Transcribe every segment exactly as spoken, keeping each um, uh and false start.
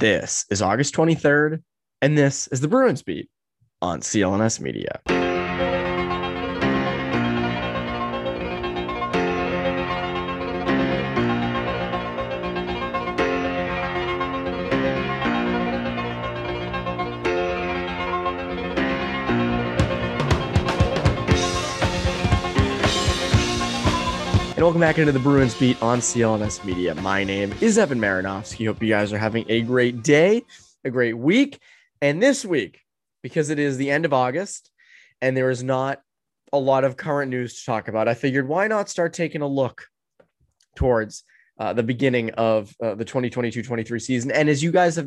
This is August twenty-third, and this is the Bruins Beat on C L N S Media. And welcome back into the Bruins Beat on C L N S Media. My name is Evan Marinofsky. Hope you guys are having a great day, a great week. And this week, because it is the end of August and there is not a lot of current news to talk about, I figured why not start taking a look towards uh, the beginning of uh, the twenty twenty-two twenty-three season. And as you guys have,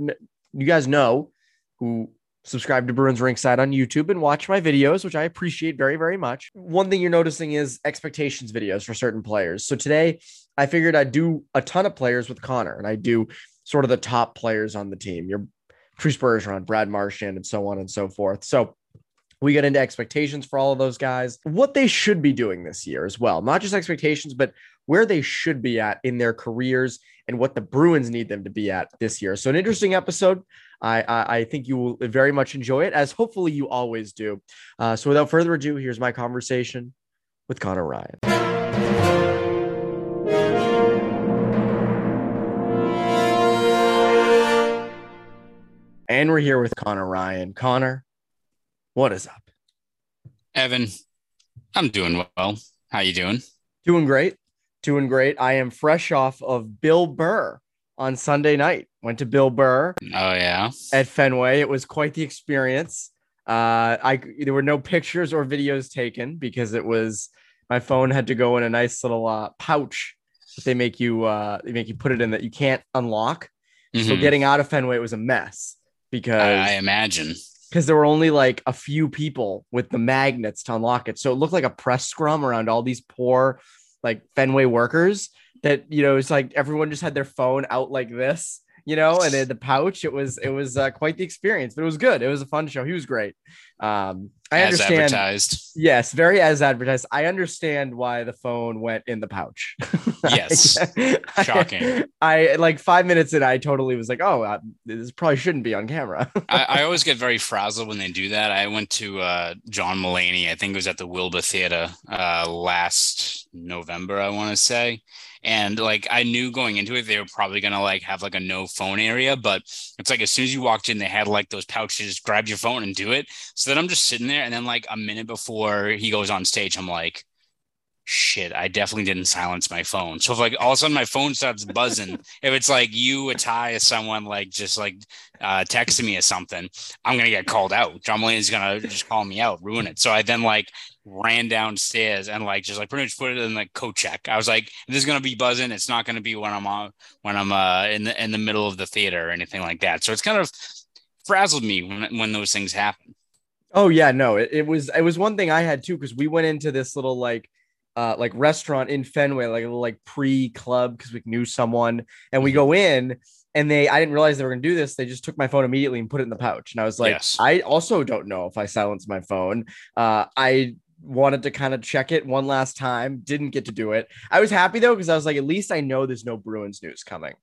you guys know, who subscribe to Bruins Rinkside on YouTube and watch my videos, which I appreciate very, very much. One thing you're noticing is expectations videos for certain players. So today I figured I'd do a ton of players with Connor, and I do sort of the top players on the team. Your Patrice Bergeron, Brad Marchand, and so on and so forth. So we get into expectations for all of those guys, what they should be doing this year as well, not just expectations, but where they should be at in their careers and what the Bruins need them to be at this year. So an interesting episode. I, I, I think you will very much enjoy it, as hopefully you always do. Uh, so without further ado, here's my conversation with Connor Ryan. And we're here with Connor Ryan. Connor, what is up? Evan, I'm doing well. How you doing? Doing great. Doing great. I am fresh off of Bill Burr on Sunday night. Went to Bill Burr. Oh, yeah. At Fenway. It was quite the experience. Uh, I there were no pictures or videos taken because it was my phone had to go in a nice little uh, pouch that they make you uh, they make you put it in that you can't unlock. Mm-hmm. So getting out of Fenway was a mess because I, I imagine because there were only like a few people with the magnets to unlock it. So it looked like a press scrum around all these poor like Fenway workers that, you know, it's like everyone just had their phone out like this, you know, and they had the pouch. It was, it was uh, quite the experience, but it was good. It was a fun show. He was great. Um, I as understand. Advertised. Yes. Very as advertised. I understand why the phone went in the pouch. Yes. Shocking. I, I like five minutes in, I totally was like, oh, uh, this probably shouldn't be on camera. I, I always get very frazzled when they do that. I went to uh, John Mulaney. I think it was at the Wilbur Theater uh, last November, I want to say. And like, I knew going into it, they were probably going to like have like a no phone area, but it's like, as soon as you walked in, they had like those pouches, grab your phone and do it. So then I'm just sitting there. And then like a minute before he goes on stage, I'm like, shit, I definitely didn't silence my phone. So if like all of a sudden my phone starts buzzing, if it's like you, a tie, or someone like just like uh, texting me or something, I'm going to get called out. John Mulaney's going to just call me out, ruin it. So I then like ran downstairs and like just like pretty much put it in the coat check. I was like, this is going to be buzzing. It's not going to be when I'm on, when I'm uh, in the in the middle of the theater or anything like that. So it's kind of frazzled me when when those things happen. Oh, yeah, no, it, it was it was one thing I had, too, because we went into this little like Uh, like restaurant in Fenway, like a little like pre-club because we knew someone, and we go in and they I didn't realize they were gonna do this. They just took my phone immediately and put it in the pouch, and I was like, yes. I also don't know if I silenced my phone. Uh, I wanted to kind of check it one last time, didn't get to do it. I was happy though because I was like, at least I know there's no Bruins news coming.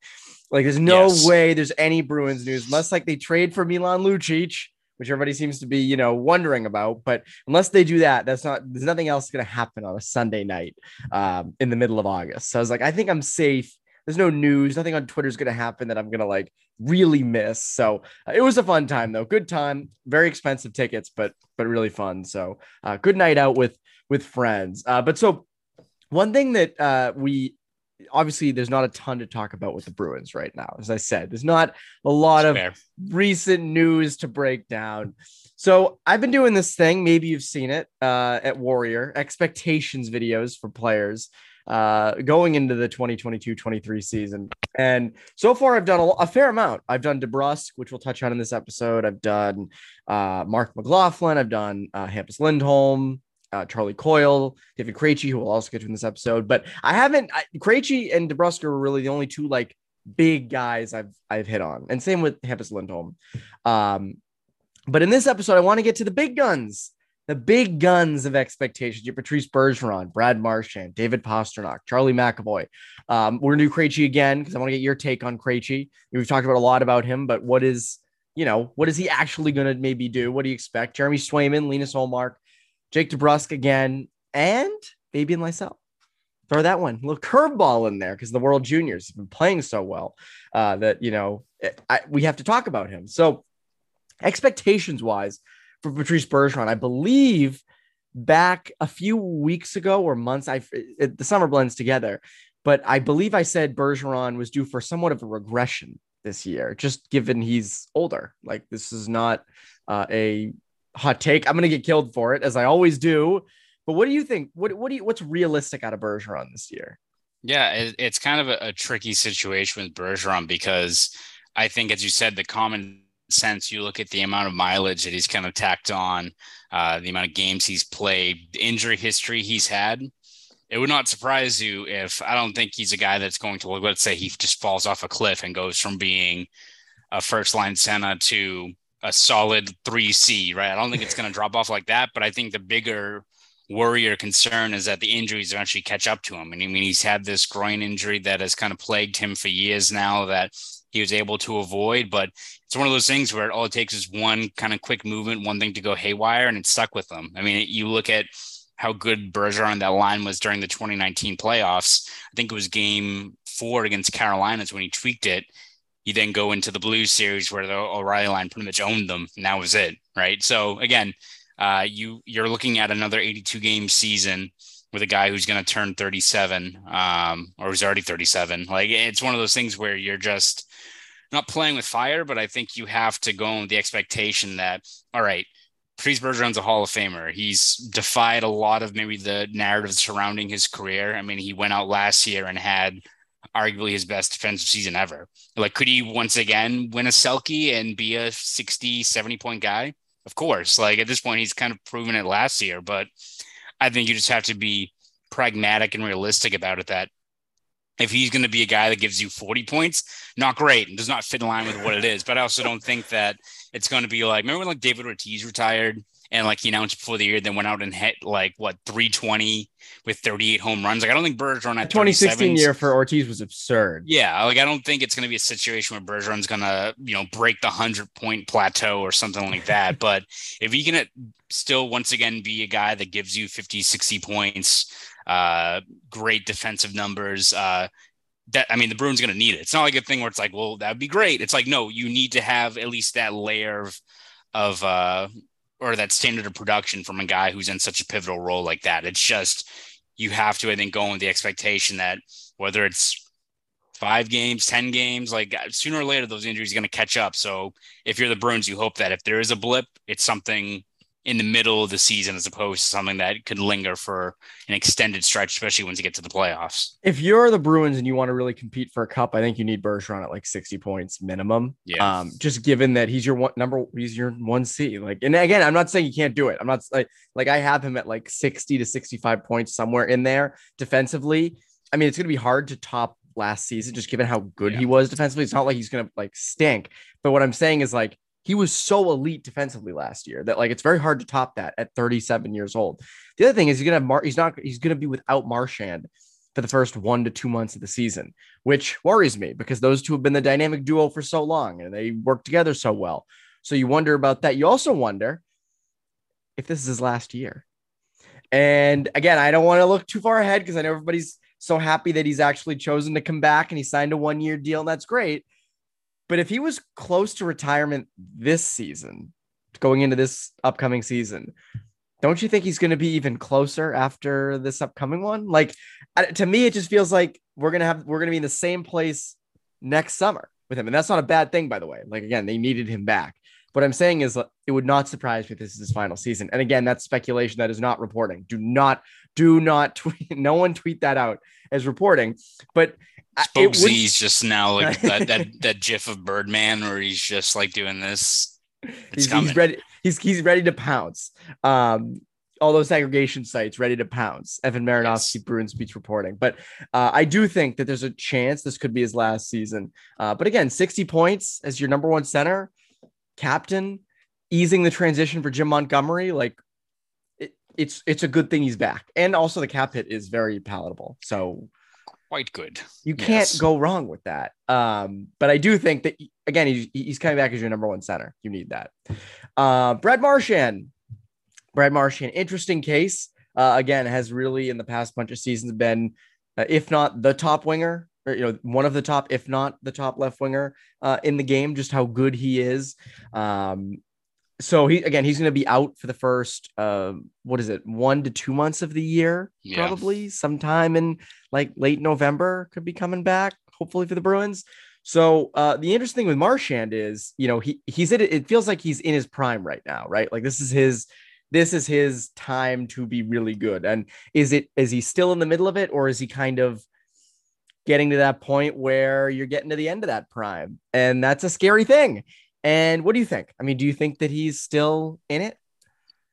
Like, there's no yes. way there's any Bruins news unless like they trade for Milan Lucic, which everybody seems to be, you know, wondering about. But unless they do that, that's not, there's nothing else going to happen on a Sunday night um, in the middle of August. So I was like, I think I'm safe. there's no news. Nothing on Twitter is going to happen that I'm going to like really miss. So uh, it was a fun time though. Good time, very expensive tickets, but, but really fun. So uh, good night out with, with friends. Uh, but so one thing that uh, we, obviously there's not a ton to talk about with the Bruins right now. As I said, there's not a lot of recent news to break down. So I've been doing this thing. Maybe you've seen it uh, at Warrior expectations videos for players uh, going into the twenty twenty-two twenty-three season. And so far I've done a, a fair amount. I've done DeBrusk, which we'll touch on in this episode. I've done uh, Mark McLaughlin. I've done uh, Hampus Lindholm. Uh, Charlie Coyle, David Krejci, who we'll also get to in this episode, but I haven't. I, Krejci and DeBrusk are really the only two like big guys I've I've hit on, and same with Hampus Lindholm. Um, but in this episode, I want to get to the big guns, the big guns of expectations. Your Patrice Bergeron, Brad Marchand, David Pastrnak, Charlie McAvoy. Um, we're gonna do Krejci again because I want to get your take on Krejci. We've talked about a lot about him, but what is you know what is he actually gonna maybe do? What do you expect? Jeremy Swayman, Linus Ullmark, Jake DeBrusk again, and Fabian Lysell. Throw that one, a little curveball in there because the World Juniors have been playing so well uh, that, you know, I, we have to talk about him. So expectations-wise for Patrice Bergeron, I believe back a few weeks ago or months, I it, the summer blends together, but I believe I said Bergeron was due for somewhat of a regression this year, just given he's older. Like this is not uh, a... hot take. I'm going to get killed for it as I always do. But what do you think? What what do you what's realistic out of Bergeron this year? Yeah, it, it's kind of a, a tricky situation with Bergeron because I think, as you said, the common sense, you look at the amount of mileage that he's kind of tacked on, uh, the amount of games he's played, the injury history he's had. It would not surprise you if I don't think he's a guy that's going to, let's say he just falls off a cliff and goes from being a first line center to a solid three C, right? I don't think it's going to drop off like that, but I think the bigger worry or concern is that the injuries eventually catch up to him. And I mean, he's had this groin injury that has kind of plagued him for years now that he was able to avoid, but it's one of those things where all it takes is one kind of quick movement, one thing to go haywire, and it's stuck with them. I mean, you look at how good Bergeron on that line was during the twenty nineteen playoffs. I think it was game four against Carolina's when he tweaked it. You then go into the Blues series where the O'Reilly line pretty much owned them. And that was it, right? So again, uh, you you're looking at another eighty-two game season with a guy who's going to turn thirty-seven, um, or who's already thirty-seven. Like it's one of those things where you're just not playing with fire, but I think you have to go on with the expectation that all right, Patrice Bergeron's a Hall of Famer. He's defied a lot of maybe the narrative surrounding his career. I mean, he went out last year and had arguably his best defensive season ever. Like, could he once again win a Selke and be a sixty, seventy point guy? Of course. Like at this point, he's kind of proven it last year, but I think you just have to be pragmatic and realistic about it. That if he's going to be a guy that gives you forty points, not great and does not fit in line with what it is. But I also don't think that it's going to be like, remember when like David Ortiz retired and like he announced before the year, then went out and hit like what three twenty with thirty-eight home runs. Like I don't think Bergeron at twenty sixteen year for Ortiz was absurd. Yeah, like I don't think it's going to be a situation where Bergeron's going to you know break the hundred point plateau or something like that. But if he can still once again be a guy that gives you fifty, sixty points, uh, great defensive numbers, uh, that I mean the Bruins are going to need it. It's not like a thing where it's like, well, that'd be great. It's like no, you need to have at least that layer of of. Uh, or that standard of production from a guy who's in such a pivotal role like that. It's just, you have to, I think, go on with the expectation that whether it's five games, ten games, like sooner or later, those injuries are going to catch up. So if you're the Bruins, you hope that if there is a blip, it's something in the middle of the season, as opposed to something that could linger for an extended stretch, especially once you get to the playoffs. If you're the Bruins and you want to really compete for a cup, I think you need Bergeron at like sixty points minimum. Yeah. Um, just given that he's your one number, he's your one C. Like, and again, I'm not saying you can't do it. I'm not like, like I have him at like sixty to sixty-five points somewhere in there defensively. I mean, it's going to be hard to top last season, just given how good yeah. he was defensively. It's not like he's going to like stink. But what I'm saying is like, he was so elite defensively last year that like, it's very hard to top that at thirty-seven years old. The other thing is he's going to have, Mar- he's not, he's going to be without Marchand for the first one to two months of the season, which worries me because those two have been the dynamic duo for so long and they work together so well. So you wonder about that. You also wonder if this is his last year. And again, I don't want to look too far ahead because I know everybody's so happy that he's actually chosen to come back and he signed a one-year deal. And that's great. But if he was close to retirement this season, going into this upcoming season, don't you think he's going to be even closer after this upcoming one? Like, to me, it just feels like we're going to have, we're going to be in the same place next summer with him. And that's not a bad thing, by the way. Like, again, they needed him back. What I'm saying is it would not surprise me if this is his final season. And again, that's speculation. That is not reporting. Do not, do not tweet. No one tweet that out as reporting, but Spokesy's would... just now like that, that, that gif of Birdman where he's just like doing this. It's he's, he's ready. He's, he's ready to pounce. Um, all those aggregation sites ready to pounce. Evan Marinofsky, yes. Bruins Beach reporting. But uh, I do think that there's a chance this could be his last season. Uh, but again, sixty points as your number one center, captain, easing the transition for Jim Montgomery. Like it, it's, it's a good thing he's back. And also the cap hit is very palatable. So quite good. You can't yes. go wrong with that. Um, but I do think that again, he's, he's coming back as your number one center. You need that. Uh, Brad Marchand, Brad Marchand, interesting case. Uh, again, has really in the past bunch of seasons been, uh, if not the top winger, or, you know, one of the top, if not the top left winger uh, in the game, just how good he is. Um, so he, again, he's going to be out for the first, uh, what is it? One to two months of the year, yeah. probably sometime in like late November could be coming back, hopefully for the Bruins. So uh, the interesting thing with Marchand is, you know, he, he's at, it feels like he's in his prime right now, right? Like this is his, this is his time to be really good. And is it, is he still in the middle of it, or is he kind of getting to that point where you're getting to the end of that prime? And that's a scary thing. And what do you think? I mean, do you think that he's still in it?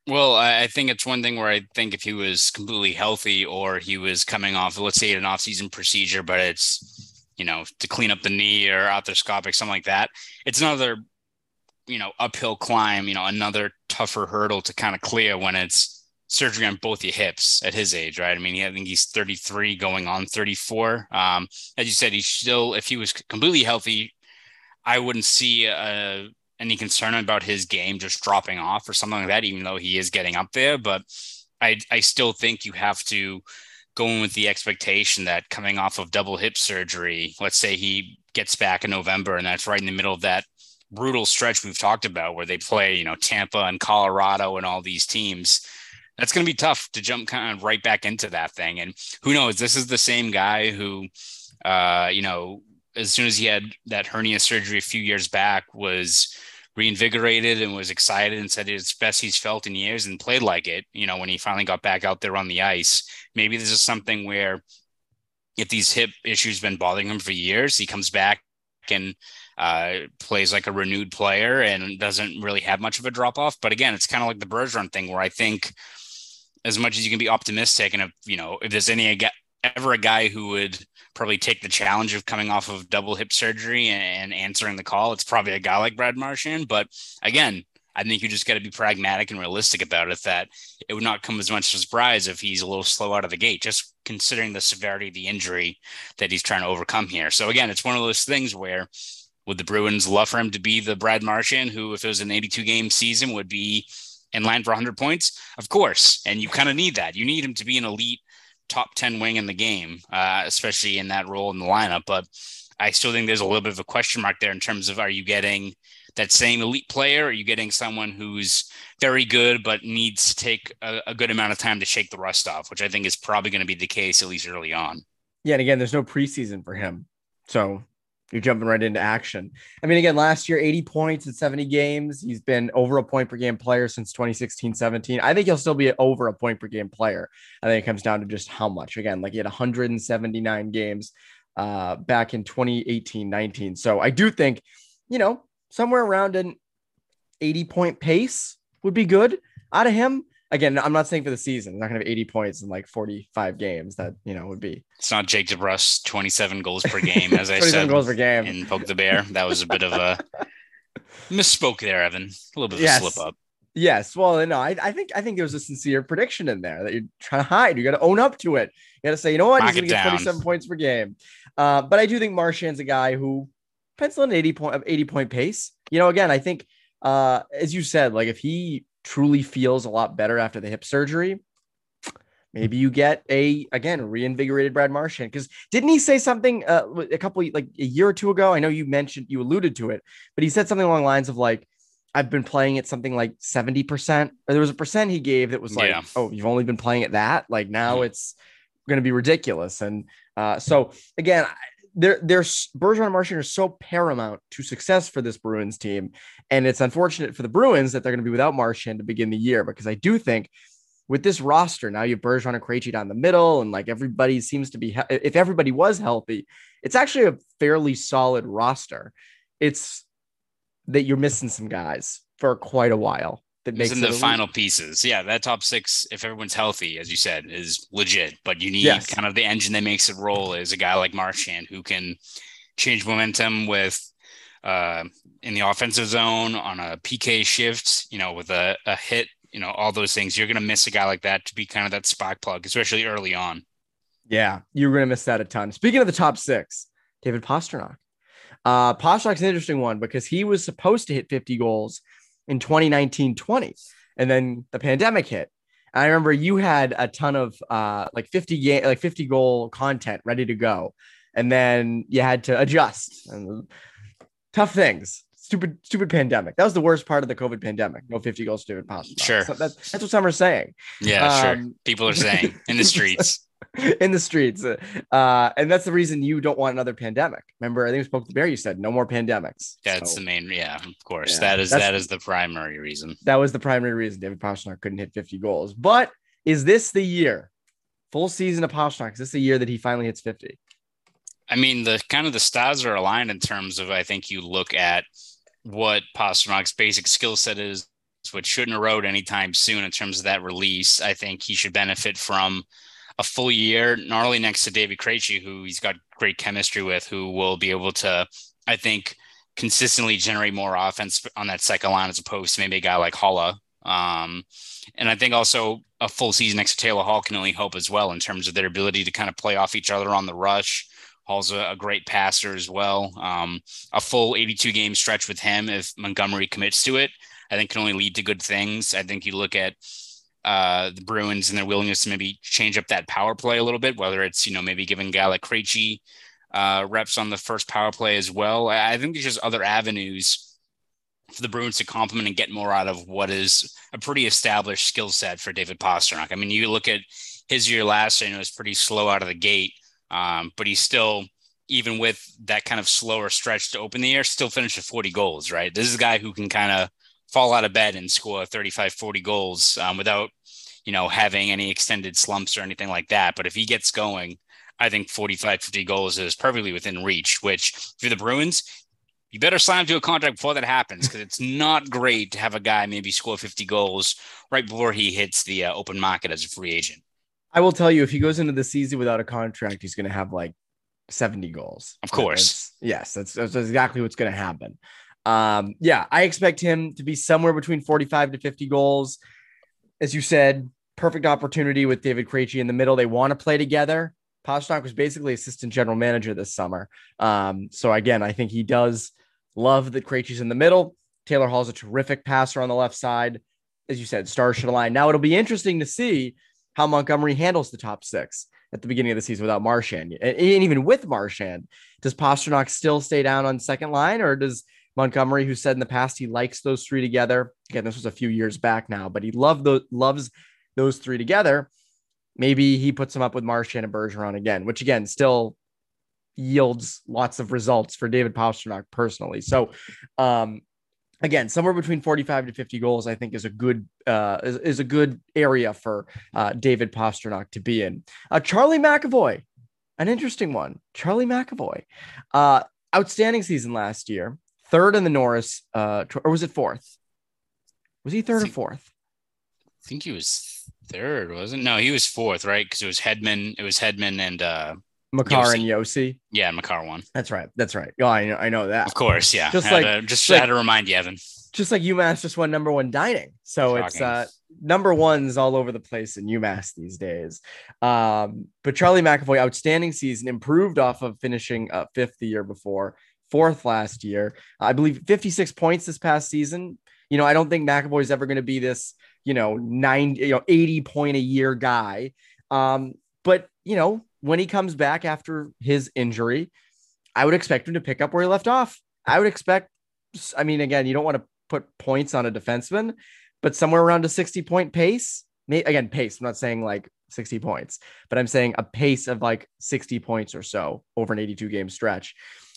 Well, I think it's one thing where I think if he was completely healthy, or he was coming off, let's say an offseason procedure, but it's, you know, to clean up the knee or arthroscopic, something like that. It's another, you know, uphill climb, you know, another tougher hurdle to kind of clear when it's surgery on both your hips at his age, right? I mean, I think he's thirty-three going on thirty-four. Um, as you said, he's still, if he was completely healthy, I wouldn't see uh, any concern about his game just dropping off or something like that, even though he is getting up there. But I, I still think you have to go in with the expectation that coming off of double hip surgery, let's say he gets back in November, and that's right in the middle of that brutal stretch we've talked about where they play, you know, Tampa and Colorado and all these teams. That's going to be tough to jump kind of right back into that thing. And who knows, this is the same guy who, uh, you know, as soon as he had that hernia surgery a few years back was reinvigorated and was excited and said it's best he's felt in years and played like it, you know, when he finally got back out there on the ice. Maybe this is something where if these hip issues been bothering him for years, he comes back and uh, plays like a renewed player and doesn't really have much of a drop off. But again, it's kind of like the Bergeron thing where I think, as much as you can be optimistic, and if, you know, if there's any ever a guy who would probably take the challenge of coming off of double hip surgery and answering the call, it's probably a guy like Brad Marchand. But again, I think you just got to be pragmatic and realistic about it, that it would not come as much as a surprise if he's a little slow out of the gate, just considering the severity of the injury that he's trying to overcome here. So again, it's one of those things where would the Bruins love for him to be the Brad Marchand who, if it was an eighty-two game season, would be in line for one hundred points? Of course. And you kind of need that. You need him to be an elite top ten wing in the game, uh, especially in that role in the lineup. But I still think there's a little bit of a question mark there in terms of, are you getting that same elite player? Or are you getting someone who's very good, but needs to take a, a good amount of time to shake the rust off, which I think is probably going to be the case, at least early on. Yeah. And again, there's no preseason for him. So you're jumping right into action. I mean, again, last year, eighty points in seventy games. He's been over a point per game player since twenty sixteen seventeen. I think he'll still be over a point per game player. I think it comes down to just how much. Again, like he had one hundred seventy-nine games uh, back in twenty eighteen nineteen. So I do think, you know, somewhere around an eighty point pace would be good out of him. Again, I'm not saying for the season. I'm not going to have eighty points in like forty-five games. That, you know, would be. It's not Jake DeBrusk, twenty-seven goals per game, as I said. Goals per game. In Poke the Bear. That was a bit of a misspoke there, Evan. A little bit of yes. a slip up. Yes. Well, no, I, I think I think there was a sincere prediction in there that you're trying to hide. You got to own up to it. You got to say, you know what, Lock he's going to get twenty-seven points per game. Uh, but I do think Marchand's a guy who penciled an eighty point pace. You know, again, I think uh, as you said, like if he truly feels a lot better after the hip surgery, Maybe you get a, again, reinvigorated Brad Marchand, because didn't he say something uh, a couple, like a year or two ago? I know you mentioned, you alluded to it, but he said something along the lines of like, I've been playing at something like seventy percent, or there was a percent he gave that was like, yeah. oh, you've only been playing at that. Like now yeah. it's going to be ridiculous. And uh, so again, there, there's Bergeron and Marchand are so paramount to success for this Bruins team. And it's unfortunate for the Bruins that they're going to be without Marchand to begin the year, because I do think with this roster, now you have Bergeron and Krejci down the middle, and like everybody seems to be, if everybody was healthy, it's actually a fairly solid roster. It's that you're missing some guys for quite a while. That makes it the elite. Final pieces. Yeah. That top six, if everyone's healthy, as you said, is legit, but you need yes. kind of the engine that makes it roll is a guy like Marchand who can change momentum with, uh, in the offensive zone on a P K shift, you know, with a, a hit, you know, all those things. You're going to miss a guy like that to be kind of that spark plug, especially early on. Yeah, you're going to miss that a ton. Speaking of the top six, David Pastrnak. Uh, Pasternak's an interesting one because he was supposed to hit fifty goals in twenty nineteen twenty, and then the pandemic hit. And I remember you had a ton of uh, like fifty ga- like fifty goal content ready to go, and then you had to adjust. And tough things. Stupid, stupid pandemic. That was the worst part of the COVID pandemic. No fifty goals, stupid possible. Sure. So that's, that's what some are saying. Yeah, um, sure. People are saying in the streets. in the streets. Uh, and that's the reason you don't want another pandemic. Remember, I think we spoke to Bear, you said no more pandemics. That's so, the main, yeah, of course. Yeah, that is that is the primary reason. That was the primary reason David Pastrnak couldn't hit fifty goals. But is this the year? Full season of Pastrnak. Is this the year that he finally hits fifty? I mean, the kind of the stars are aligned in terms of, I think you look at what Pasternak's basic skill set is, which shouldn't erode anytime soon in terms of that release. I think he should benefit from a full year, not only next to David Krejci, who he's got great chemistry with, who will be able to, I think, consistently generate more offense on that second line as opposed to maybe a guy like Holla. Um, and I think also a full season next to Taylor Hall can only help as well in terms of their ability to kind of play off each other on the rush. Hall's a, a great passer as well. Um, a full eighty-two game stretch with him, if Montgomery commits to it, I think can only lead to good things. I think you look at uh, the Bruins and their willingness to maybe change up that power play a little bit, whether it's, you know, maybe giving a guy like Krejci uh, reps on the first power play as well. I, I think there's just other avenues for the Bruins to complement and get more out of what is a pretty established skill set for David Pastrnak. I mean, you look at his year last year, and it was pretty slow out of the gate. Um, but he's still, even with that kind of slower stretch to open the year, still finished with forty goals, right? This is a guy who can kind of fall out of bed and score thirty-five, forty goals um, without, you know, having any extended slumps or anything like that. But if he gets going, I think forty-five, fifty goals is perfectly within reach, which if you're the Bruins, you better sign him to a contract before that happens, because it's not great to have a guy maybe score fifty goals right before he hits the uh, open market as a free agent. I will tell you, if he goes into the season without a contract, he's going to have like seventy goals. Of course. That's, yes, that's, that's exactly what's going to happen. Um, yeah, I expect him to be somewhere between forty-five to fifty goals. As you said, perfect opportunity with David Krejci in the middle. They want to play together. Pastrnak was basically assistant general manager this summer. Um, so again, I think he does love that Krejci's in the middle. Taylor Hall's a terrific passer on the left side. As you said, stars should align. Now it'll be interesting to see how Montgomery handles the top six at the beginning of the season without Marchand. And even with Marchand, does Pastrnak still stay down on second line, or does Montgomery, who said in the past he likes those three together, again, this was a few years back now, but he loved those, loves those three together, maybe he puts them up with Marchand and Bergeron again, which again, still yields lots of results for David Pastrnak personally. So, um, Again, somewhere between forty-five to fifty goals, I think, is a good uh, is, is a good area for uh, David Pastrnak to be in. Uh, Charlie McAvoy, an interesting one. Charlie McAvoy, uh, outstanding season last year, third in the Norris, uh, or was it fourth? Was he third I think, or fourth? I think he was third, wasn't? No, he was fourth, right? Because it was Hedman. It was Hedman and uh, Makar Yossi. and Yossi. Yeah, Makar won. That's right. That's right. Oh, I know, I know that. Of course, yeah. Just like to, just like, had to remind you, Evan. Just like UMass just won number one dining. So Shocking. It's uh, number ones all over the place in UMass these days. Um, but Charlie McAvoy, outstanding season, improved off of finishing uh, fifth the year before, fourth last year. I believe fifty-six points this past season. You know, I don't think McAvoy's ever going to be this, you know, nine, you know, eighty point a year guy. Um, but, you know, when he comes back after his injury, I would expect him to pick up where he left off. I would expect, I mean, again, you don't want to put points on a defenseman, but somewhere around a sixty point pace. Again, pace. I'm not saying like sixty points, but I'm saying a pace of like sixty points or so over an eighty-two game stretch,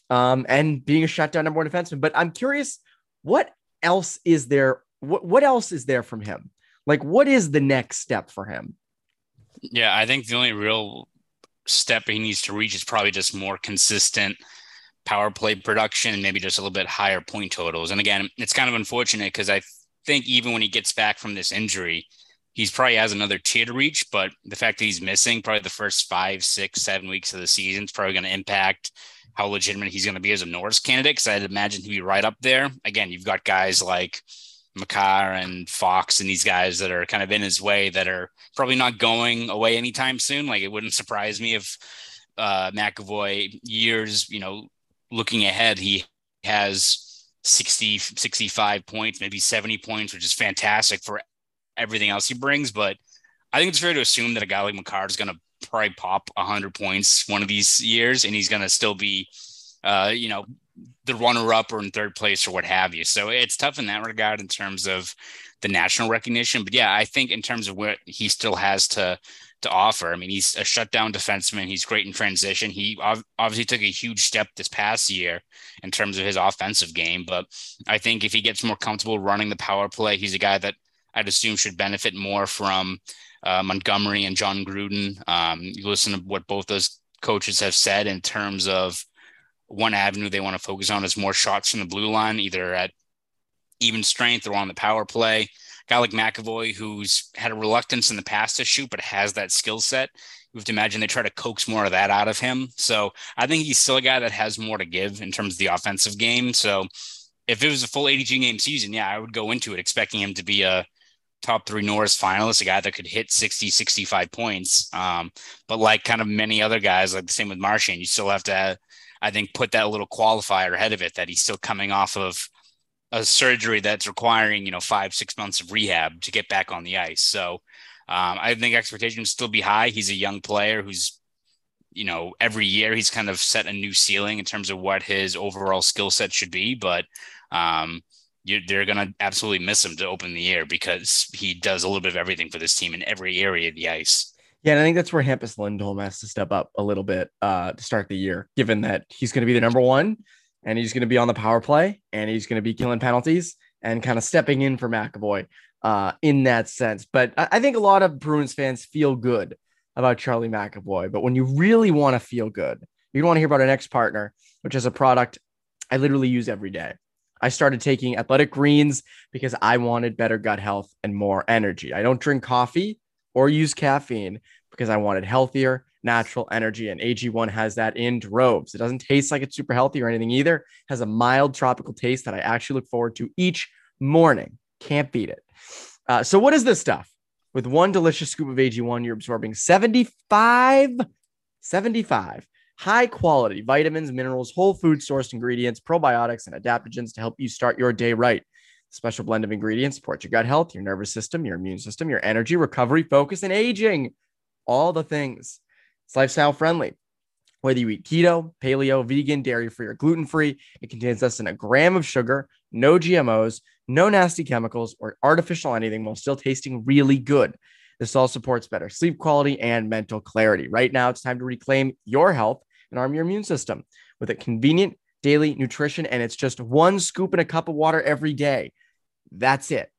um, and being a shutdown number one defenseman. But I'm curious, what else is there? What, what else is there from him? Like, what is the next step for him? Yeah, I think the only real step he needs to reach is probably just more consistent power play production, and maybe just a little bit higher point totals. And again, it's kind of unfortunate because I think even when he gets back from this injury, he's probably has another tier to reach, but the fact that he's missing probably the first five, six, seven weeks of the season is probably going to impact how legitimate he's going to be as a Norris candidate, because I'd imagine he'd be right up there. Again, you've got guys like Makar and Fox and these guys that are kind of in his way that are probably not going away anytime soon. Like, it wouldn't surprise me if uh, McAvoy years, you know, looking ahead, he has sixty, sixty-five points, maybe seventy points, which is fantastic for everything else he brings. But I think it's fair to assume that a guy like Makar is going to probably pop one hundred points one of these years, and he's going to still be, uh, you know, the runner-up or in third place or what have you. So it's tough in that regard in terms of the national recognition. But yeah, I think in terms of what he still has to to offer, I mean, he's a shutdown defenseman. He's great in transition. He ov- obviously took a huge step this past year in terms of his offensive game. But I think if he gets more comfortable running the power play, he's a guy that I'd assume should benefit more from uh, Montgomery and John Gruden. Um, you listen to what both those coaches have said in terms of one avenue they want to focus on is more shots from the blue line, either at even strength or on the power play. A guy like McAvoy, who's had a reluctance in the past to shoot, but has that skill set. You have to imagine they try to coax more of that out of him. So I think he's still a guy that has more to give in terms of the offensive game. So if it was a full eighty-two game season, yeah, I would go into it expecting him to be a top three Norris finalist, a guy that could hit sixty, sixty-five points. Um, but like kind of many other guys, like the same with Marchand, you still have to, I think, put that little qualifier ahead of it, that he's still coming off of a surgery that's requiring, you know, five, six months of rehab to get back on the ice. So um, I think expectations still be high. He's a young player who's, you know, every year he's kind of set a new ceiling in terms of what his overall skill set should be. But um, you, they're going to absolutely miss him to open the year, because he does a little bit of everything for this team in every area of the ice. Yeah, and I think that's where Hampus Lindholm has to step up a little bit uh, to start the year, given that he's going to be the number one, and he's going to be on the power play, and he's going to be killing penalties and kind of stepping in for McAvoy uh, in that sense. But I think a lot of Bruins fans feel good about Charlie McAvoy, but when you really want to feel good, you want to hear about an ex-partner, which is a product I literally use every day. I started taking Athletic Greens because I wanted better gut health and more energy. I don't drink coffee or use caffeine because I wanted healthier, natural energy. And A G one has that in droves. It doesn't taste like it's super healthy or anything either. It has a mild tropical taste that I actually look forward to each morning. Can't beat it. Uh, so what is this stuff? With one delicious scoop of A G one, you're absorbing seventy-five, seventy-five high quality vitamins, minerals, whole food sourced ingredients, probiotics, and adaptogens to help you start your day right. Special blend of ingredients support your gut health, your nervous system, your immune system, your energy, recovery, focus, and aging. All the things. It's lifestyle friendly. Whether you eat keto, paleo, vegan, dairy-free, or gluten-free, it contains less than a gram of sugar, no G M Os, no nasty chemicals, or artificial anything, while still tasting really good. This all supports better sleep quality and mental clarity. Right now, it's time to reclaim your health and arm your immune system with a convenient daily nutrition, and it's just one scoop in a cup of water every day. That's it.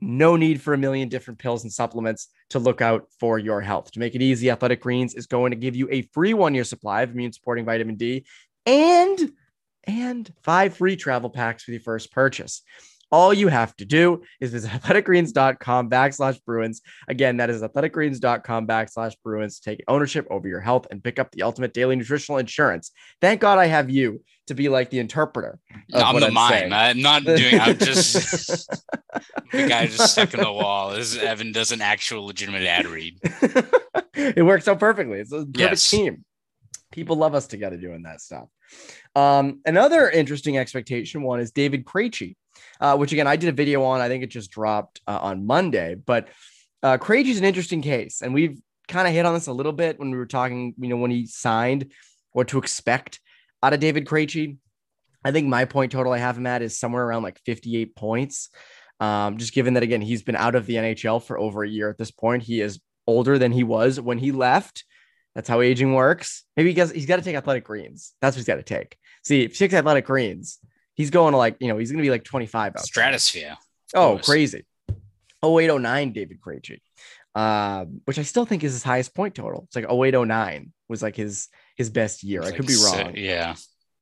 No need for a million different pills and supplements to look out for your health. To make it easy, Athletic Greens is going to give you a free one-year supply of immune-supporting vitamin D and, and five free travel packs for your first purchase. All you have to do is visit athleticgreens.com backslash Bruins. Again, that is athleticgreens.com backslash Bruins. Take ownership over your health and pick up the ultimate daily nutritional insurance. Thank God I have you to be like the interpreter. I'm the mime. I'm not doing, I'm just, the guy just stuck in the wall. This is, Evan does an actual legitimate ad read. It works out perfectly. It's a perfect yes. team. People love us together doing that stuff. Um, another interesting expectation one is David Krejci, uh, which again, I did a video on. I think it just dropped uh, on Monday, but uh, Krejci is an interesting case. And we've kind of hit on this a little bit when we were talking, you know, when he signed, what to expect out of David Krejci. I think my point total I have him at is somewhere around like fifty-eight points. Um, just given that, again, he's been out of the N H L for over a year at this point. He is older than he was when he left. That's how aging works. Maybe he gets, he's got to take Athletic Greens. That's what he's got to take. See, if he takes Athletic Greens, he's going to like, you know, he's going to be like twenty-five. Out Stratosphere. Oh, almost. Crazy. oh eight oh nine David Krejci, uh, which I still think is his highest point total. It's like oh eight oh nine was like his his best year. I like could be wrong. Se- yeah.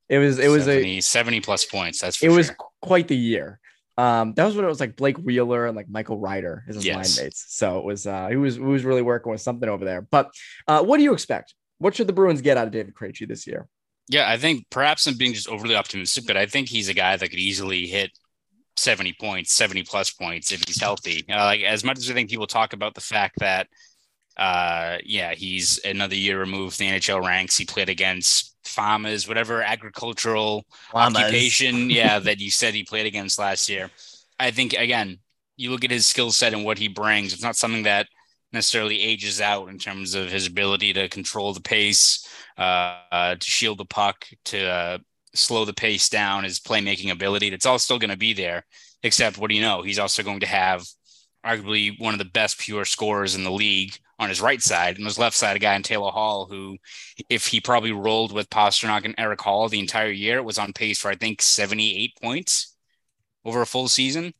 It was, it was seventy, a seventy plus points. That's for it sure. was quite the year. Um, that was when it was like Blake Wheeler and like Michael Ryder as his yes. line mates. So it was, uh, he was, he was really working with something over there, but uh, what do you expect? What should the Bruins get out of David Krejci this year? Yeah, I think perhaps I'm being just overly optimistic, but I think he's a guy that could easily hit seventy points, seventy plus points if he's healthy. Uh, like as much as I think people talk about the fact that, uh, yeah, he's another year removed from the N H L ranks. He played against farmers, whatever agricultural farmers. occupation, yeah, that you said he played against last year. I think, again, you look at his skill set and what he brings. It's not something that necessarily ages out in terms of his ability to control the pace, uh, uh, to shield the puck, to uh, slow the pace down, his playmaking ability. It's all still going to be there, except what do you know? He's also going to have arguably one of the best pure scorers in the league on his right side, and his left side, a guy in Taylor Hall, who if he probably rolled with Pastrnak and Eric Hall the entire year, was on pace for, I think, seventy-eight points over a full season.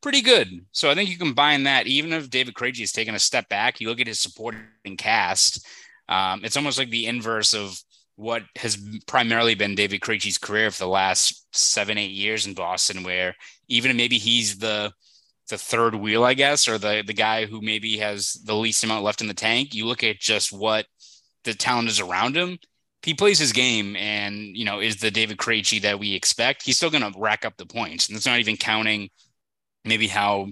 Pretty good. So I think you combine that, even if David Krejci has taken a step back, you look at his supporting cast. Um, it's almost like the inverse of what has primarily been David Krejci's career for the last seven, eight years in Boston, where even maybe he's the the third wheel, I guess, or the, the guy who maybe has the least amount left in the tank. You look at just what the talent is around him. He plays his game and, you know, is the David Krejci that we expect. He's still going to rack up the points. And that's not even counting maybe how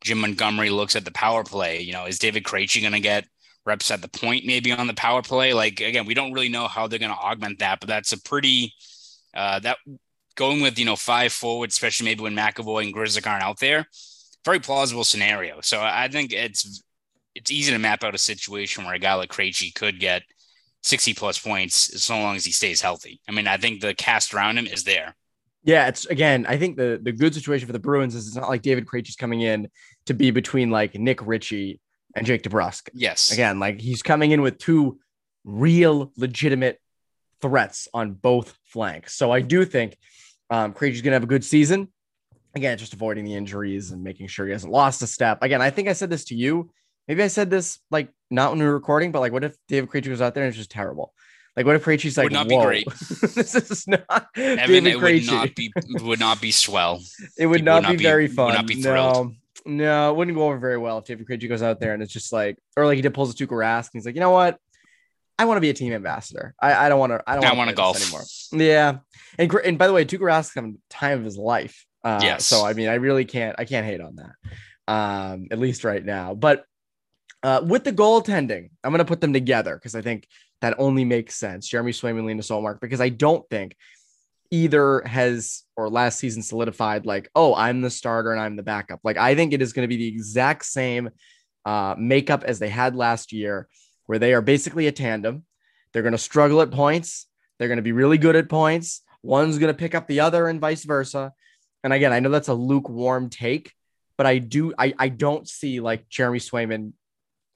Jim Montgomery looks at the power play. You know, is David Krejci going to get reps at the point maybe on the power play? Like, again, we don't really know how they're going to augment that, but that's a pretty, uh, that going with, you know, five forwards, especially maybe when McAvoy and Grizzlick aren't out there, very plausible scenario. So I think it's it's easy to map out a situation where a guy like Krejci could get sixty plus points so long as he stays healthy. I mean, I think the cast around him is there. Yeah, it's again, I think the, the good situation for the Bruins is it's not like David Krejci's coming in to be between like Nick Ritchie and Jake DeBrusk. Yes. Again, like he's coming in with two real legitimate threats on both flanks. So I do think um, Krejci's going to have a good season. Again, just avoiding the injuries and making sure he hasn't lost a step. Again, I think I said this to you. Maybe I said this like not when we were recording, but like, what if David Krejci goes out there and it's just terrible? Like, what if Krejci's like, would not Whoa. be great. This is not Evan, David it Krejci. Would not be would not be swell. It would not, would not be, be very fun. Would not be thrilled. No, no, it wouldn't go over very well if David Krejci goes out there and it's just like, or like he did pulls a Tuukka Rask and he's like, you know what? I want to be a team ambassador. I, I don't want to. I don't want to golf anymore. Yeah, and and by the way, Tuukka Rask had the time of his life. Uh, yes. So, I mean, I really can't, I can't hate on that, um, at least right now. But uh, with the goaltending, I'm going to put them together because I think that only makes sense. Jeremy Swayman, Linus Ullmark, because I don't think either has or last season solidified like, oh, I'm the starter and I'm the backup. Like, I think it is going to be the exact same uh, makeup as they had last year, where they are basically a tandem. They're going to struggle at points. They're going to be really good at points. One's going to pick up the other and vice versa. And again, I know that's a lukewarm take, but I do, I, I don't see like Jeremy Swayman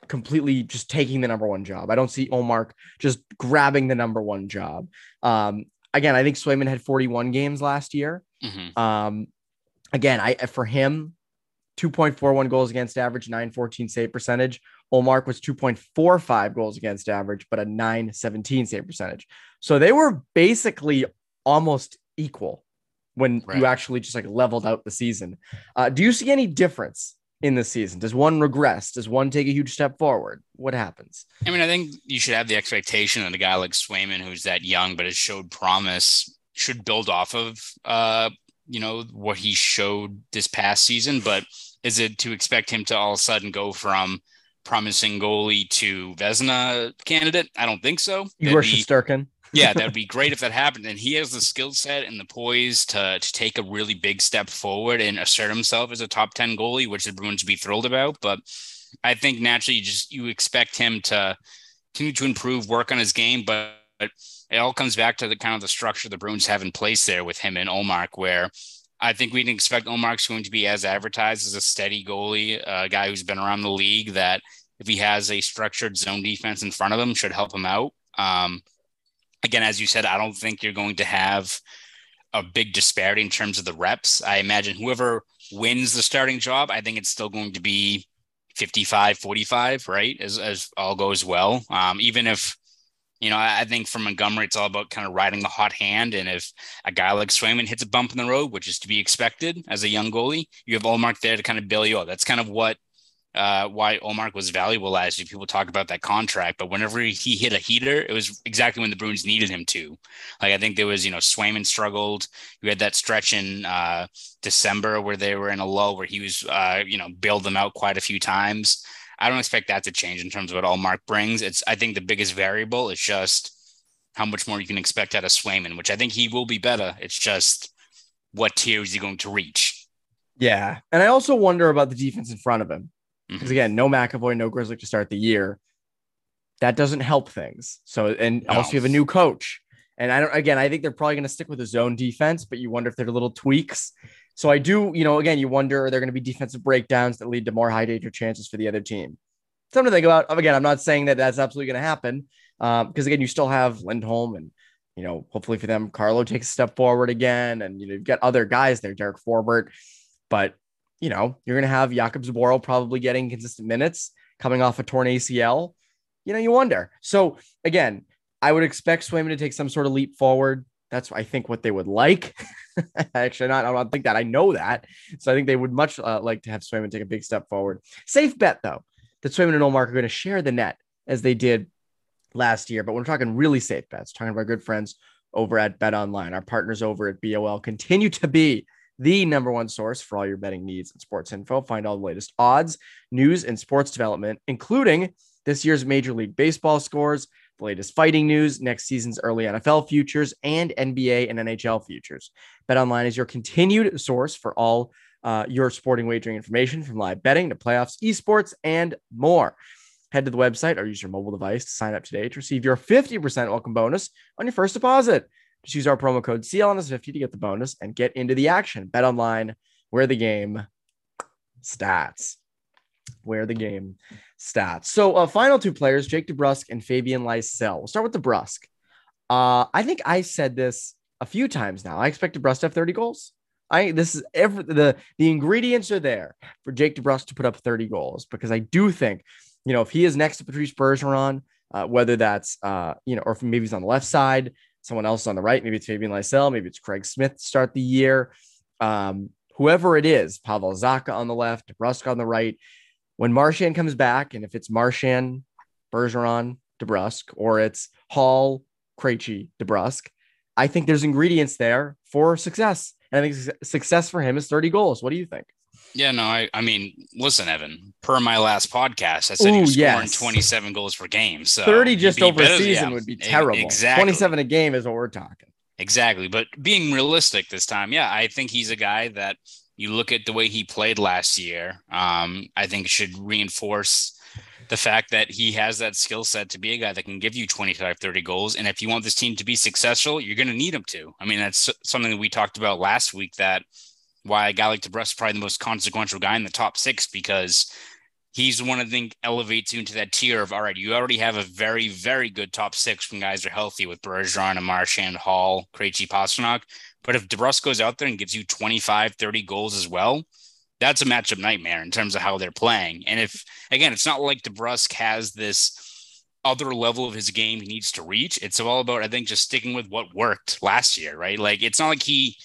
completely just taking the number one job. I don't see Ullmark just grabbing the number one job. Um, again, I think Swayman had forty-one games last year. Mm-hmm. Um, again, I, for him, two point four one goals against average, nine fourteen save percentage. Ullmark was two point four five goals against average, but a nine seventeen save percentage. So they were basically almost equal when right. you actually just like leveled out the season. Uh, do you see any difference in this season? Does one regress? Does one take a huge step forward? What happens? I mean, I think you should have the expectation that a guy like Swayman, who's that young, but has showed promise, should build off of, uh, you know, what he showed this past season. But is it to expect him to all of a sudden go from promising goalie to Vezina candidate? I don't think so. You were Shesterkin. Yeah, that'd be great if that happened. And he has the skill set and the poise to to take a really big step forward and assert himself as a top ten goalie, which the Bruins would be thrilled about. But I think naturally you just you expect him to continue to improve, work on his game, but it all comes back to the kind of the structure the Bruins have in place there with him and Ullmark, where I think we didn't expect Ullmark's going to be as advertised as a steady goalie, a guy who's been around the league that if he has a structured zone defense in front of him should help him out. Um, again, as you said, I don't think you're going to have a big disparity in terms of the reps. I imagine whoever wins the starting job, I think it's still going to be fifty-five forty-five, right? As, as all goes well. Um, even if, you know, I think for Montgomery, it's all about kind of riding the hot hand. And if a guy like Swayman hits a bump in the road, which is to be expected as a young goalie, you have Ullmark there to kind of bail you out. That's kind of what uh, why Ullmark was valuable last year. People talk about that contract, but whenever he hit a heater, it was exactly when the Bruins needed him to. Like, I think there was, you know, Swayman struggled. You had that stretch in uh, December where they were in a lull where he was, uh, you know, bailed them out quite a few times. I don't expect that to change in terms of what Ullmark brings. It's, I think the biggest variable is just how much more you can expect out of Swayman, which I think he will be better. It's just what tier is he going to reach? Yeah. And I also wonder about the defense in front of him. Because mm-hmm. again, no McAvoy, no Grizzly to start the year. That doesn't help things. So, and no. also you have a new coach. And I don't, again, I think they're probably going to stick with a zone defense, but you wonder if there are little tweaks. So I do, you know, again, you wonder, are there going to be defensive breakdowns that lead to more high danger chances for the other team? Something to think about. Again, I'm not saying that that's absolutely going to happen. Um, because again, you still have Lindholm and, you know, hopefully for them, Carlo takes a step forward again. And, you know, you've got other guys there, Derek Forbert, but you know, you're going to have Jakub Zboril probably getting consistent minutes coming off a torn A C L. You know, you wonder. So again, I would expect Swayman to take some sort of leap forward. That's, I think, what they would like. Actually, not, I don't think that. I know that. So I think they would much uh, like to have Swayman take a big step forward. Safe bet, though, that Swayman and Ullmark are going to share the net as they did last year. But we're talking really safe bets, talking about our good friends over at BetOnline. Our partners over at B O L continue to be the number one source for all your betting needs and sports info. Find all the latest odds, news, and sports development, including this year's Major League Baseball scores, the latest fighting news, next season's early N F L futures, and N B A and N H L futures. BetOnline is your continued source for all uh, your sporting wagering information, from live betting to playoffs, esports, and more. Head to the website or use your mobile device to sign up today to receive your fifty percent welcome bonus on your first deposit. Just use our promo code C L N S fifty to get the bonus and get into the action. BetOnline, where the game starts. Where the game stats. So uh, final two players, Jake DeBrusk and Fabian Lysell. We'll start with DeBrusk. Uh, I think I said this a few times now. I expect DeBrusk to have thirty goals. I this is every the the ingredients are there for Jake DeBrusk to put up thirty goals, because I do think, you know, if he is next to Patrice Bergeron, uh, whether that's uh, you know, or if maybe he's on the left side, someone else on the right, maybe it's Fabian Lysell, maybe it's Craig Smith to start the year. Um, whoever it is, Pavel Zaka on the left, DeBrusk on the right. When Marchand comes back, and if it's Marchand, Bergeron, DeBrusk, or it's Hall, Krejci, DeBrusk, I think there's ingredients there for success. And I think success for him is thirty goals. What do you think? Yeah, no, I, I mean, listen, Evan, per my last podcast, I said Ooh, he was scoring yes. twenty-seven goals per game. So thirty just over better, a season yeah, would be terrible. Exactly. twenty-seven a game is what we're talking. Exactly. But being realistic this time, yeah, I think he's a guy that, you look at the way he played last year, um, I think it should reinforce the fact that he has that skill set to be a guy that can give you twenty-five, thirty goals. And if you want this team to be successful, you're going to need him to. I mean, that's something that we talked about last week, that why a guy like DeBrusk is probably the most consequential guy in the top six, because he's the one I think elevates you into that tier of, all right, you already have a very, very good top six when guys are healthy with Bergeron and Marchand, Hall, Krejci, Pastrnak. But if DeBrusk goes out there and gives you twenty-five, thirty goals as well, that's a matchup nightmare in terms of how they're playing. And if, again, it's not like DeBrusk has this other level of his game he needs to reach. It's all about, I think, just sticking with what worked last year, right? Like, it's not like he,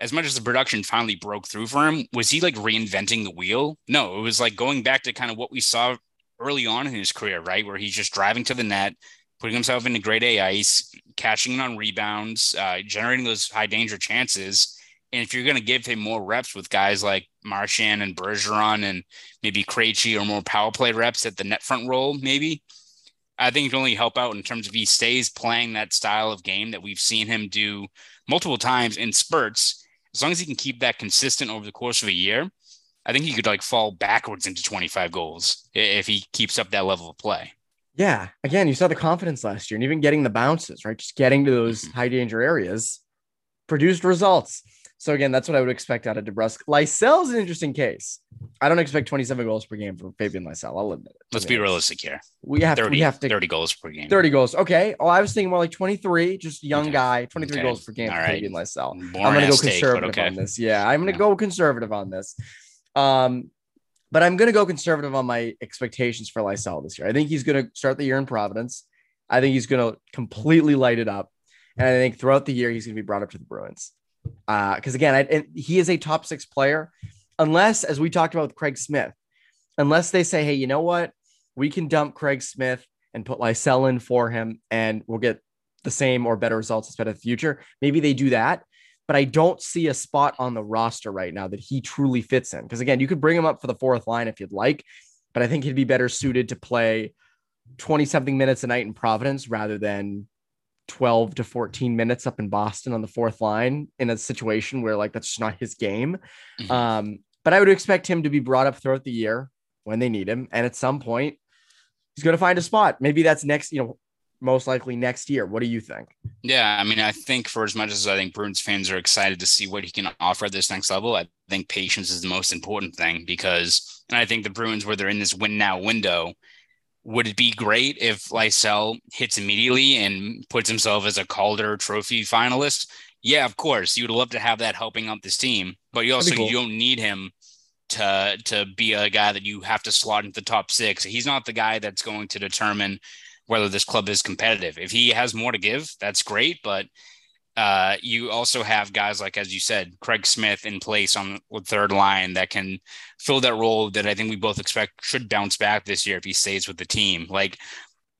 as much as the production finally broke through for him, was he like reinventing the wheel? No, it was like going back to kind of what we saw early on in his career, right? Where he's just driving to the net, putting himself into grade A ice, cashing in on rebounds, uh, generating those high danger chances. And if you're going to give him more reps with guys like Marchand and Bergeron and maybe Krejci, or more power play reps at the net front role, maybe, I think it can only help out in terms of he stays playing that style of game that we've seen him do multiple times in spurts. As long as he can keep that consistent over the course of a year, I think he could like fall backwards into twenty-five goals if he keeps up that level of play. Yeah. Again, you saw the confidence last year and even getting the bounces, right? Just getting to those mm-hmm. high danger areas produced results. So again, that's what I would expect out of DeBrusk. Lysell's an interesting case. I don't expect twenty-seven goals per game for Fabian Lysell. I'll admit it. Let's be realistic here. We have, thirty, to, we have to thirty goals per game. thirty goals. Okay. Oh, I was thinking more like twenty-three, just young okay. guy, twenty-three okay. goals per game All for right. Fabian Lysell. Boring I'm going to go conservative take, okay. on this. Yeah. I'm going to yeah. go conservative on this. Um, but I'm going to go conservative on my expectations for Lysell this year. I think he's going to start the year in Providence. I think he's going to completely light it up. And I think throughout the year, he's going to be brought up to the Bruins. Uh, because again, I, and he is a top six player, unless, as we talked about with Craig Smith, unless they say, hey, you know what, we can dump Craig Smith and put Lysell in for him and we'll get the same or better results instead of the future. Maybe they do that. But I don't see a spot on the roster right now that he truly fits in. Because again, you could bring him up for the fourth line if you'd like, but I think he'd be better suited to play twenty something minutes a night in Providence rather than twelve to fourteen minutes up in Boston on the fourth line in a situation where like, that's just not his game. Mm-hmm. Um, but I would expect him to be brought up throughout the year when they need him. And at some point he's going to find a spot. Maybe that's next, you know, most likely next year. What do you think? Yeah. I mean, I think for as much as I think Bruins fans are excited to see what he can offer at this next level, I think patience is the most important thing because, and I think the Bruins where they're in this win now window, would it be great if Lysell hits immediately and puts himself as a Calder Trophy finalist? Yeah, of course. You would love to have that helping out this team, but you also cool. you don't need him to, to be a guy that you have to slot into the top six. He's not the guy that's going to determine whether this club is competitive. If he has more to give, that's great. But uh, you also have guys like, as you said, Craig Smith in place on the third line that can fill that role that I think we both expect should bounce back this year if he stays with the team. Like,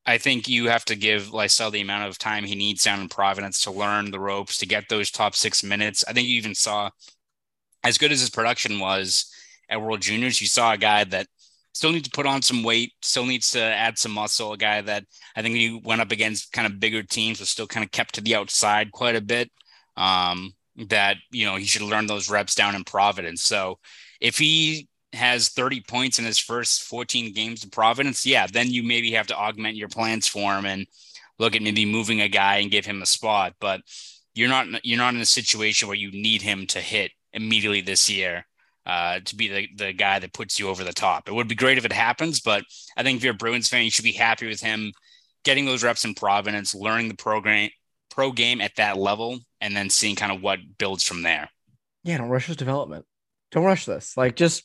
I think you have to give Lysell the amount of time he needs down in Providence to learn the ropes, to get those top six minutes. I think you even saw, as good as his production was at World Juniors, you saw a guy that still needs to put on some weight, still needs to add some muscle, a guy that I think he went up against kind of bigger teams, was still kind of kept to the outside quite a bit, um, that, you know, he should learn those reps down in Providence. So if he has thirty points in his first fourteen games in Providence, yeah, then you maybe have to augment your plans for him and look at maybe moving a guy and give him a spot. But you're not, you're not in a situation where you need him to hit immediately this year. Uh, to be the, the guy that puts you over the top. It would be great if it happens, but I think if you're a Bruins fan, you should be happy with him getting those reps in Providence, learning the program, pro game at that level, and then seeing kind of what builds from there. Yeah, don't rush his development. Don't rush this. Like, just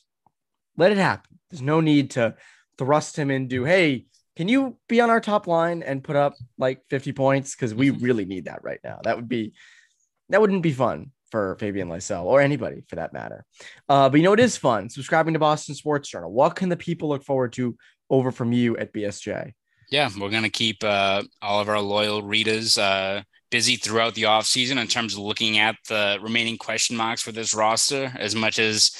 let it happen. There's no need to thrust him into, hey, can you be on our top line and put up like fifty points? Because we really need that right now. That would be, that wouldn't be fun for Fabian Lysell or anybody for that matter. Uh, but you know, it is fun subscribing to Boston Sports Journal. What can the people look forward to over from you at B S J? Yeah, we're going to keep uh, all of our loyal readers uh, busy throughout the off season in terms of looking at the remaining question marks for this roster, as much as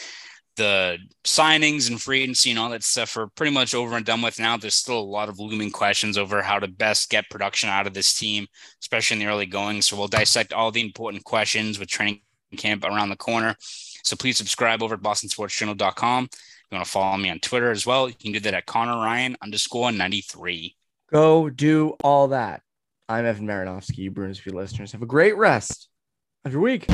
the signings and free agency and all that stuff are pretty much over and done with now. There's still a lot of looming questions over how to best get production out of this team, especially in the early going. So we'll dissect all the important questions with training camp around the corner. So please subscribe over at boston sports journal dot com. If you want to follow me on Twitter as well, you can do that at Connor Ryan underscore ninety-three. Go do all that. I'm Evan Marinofsky. You Bruins Feed listeners have a great rest of your week.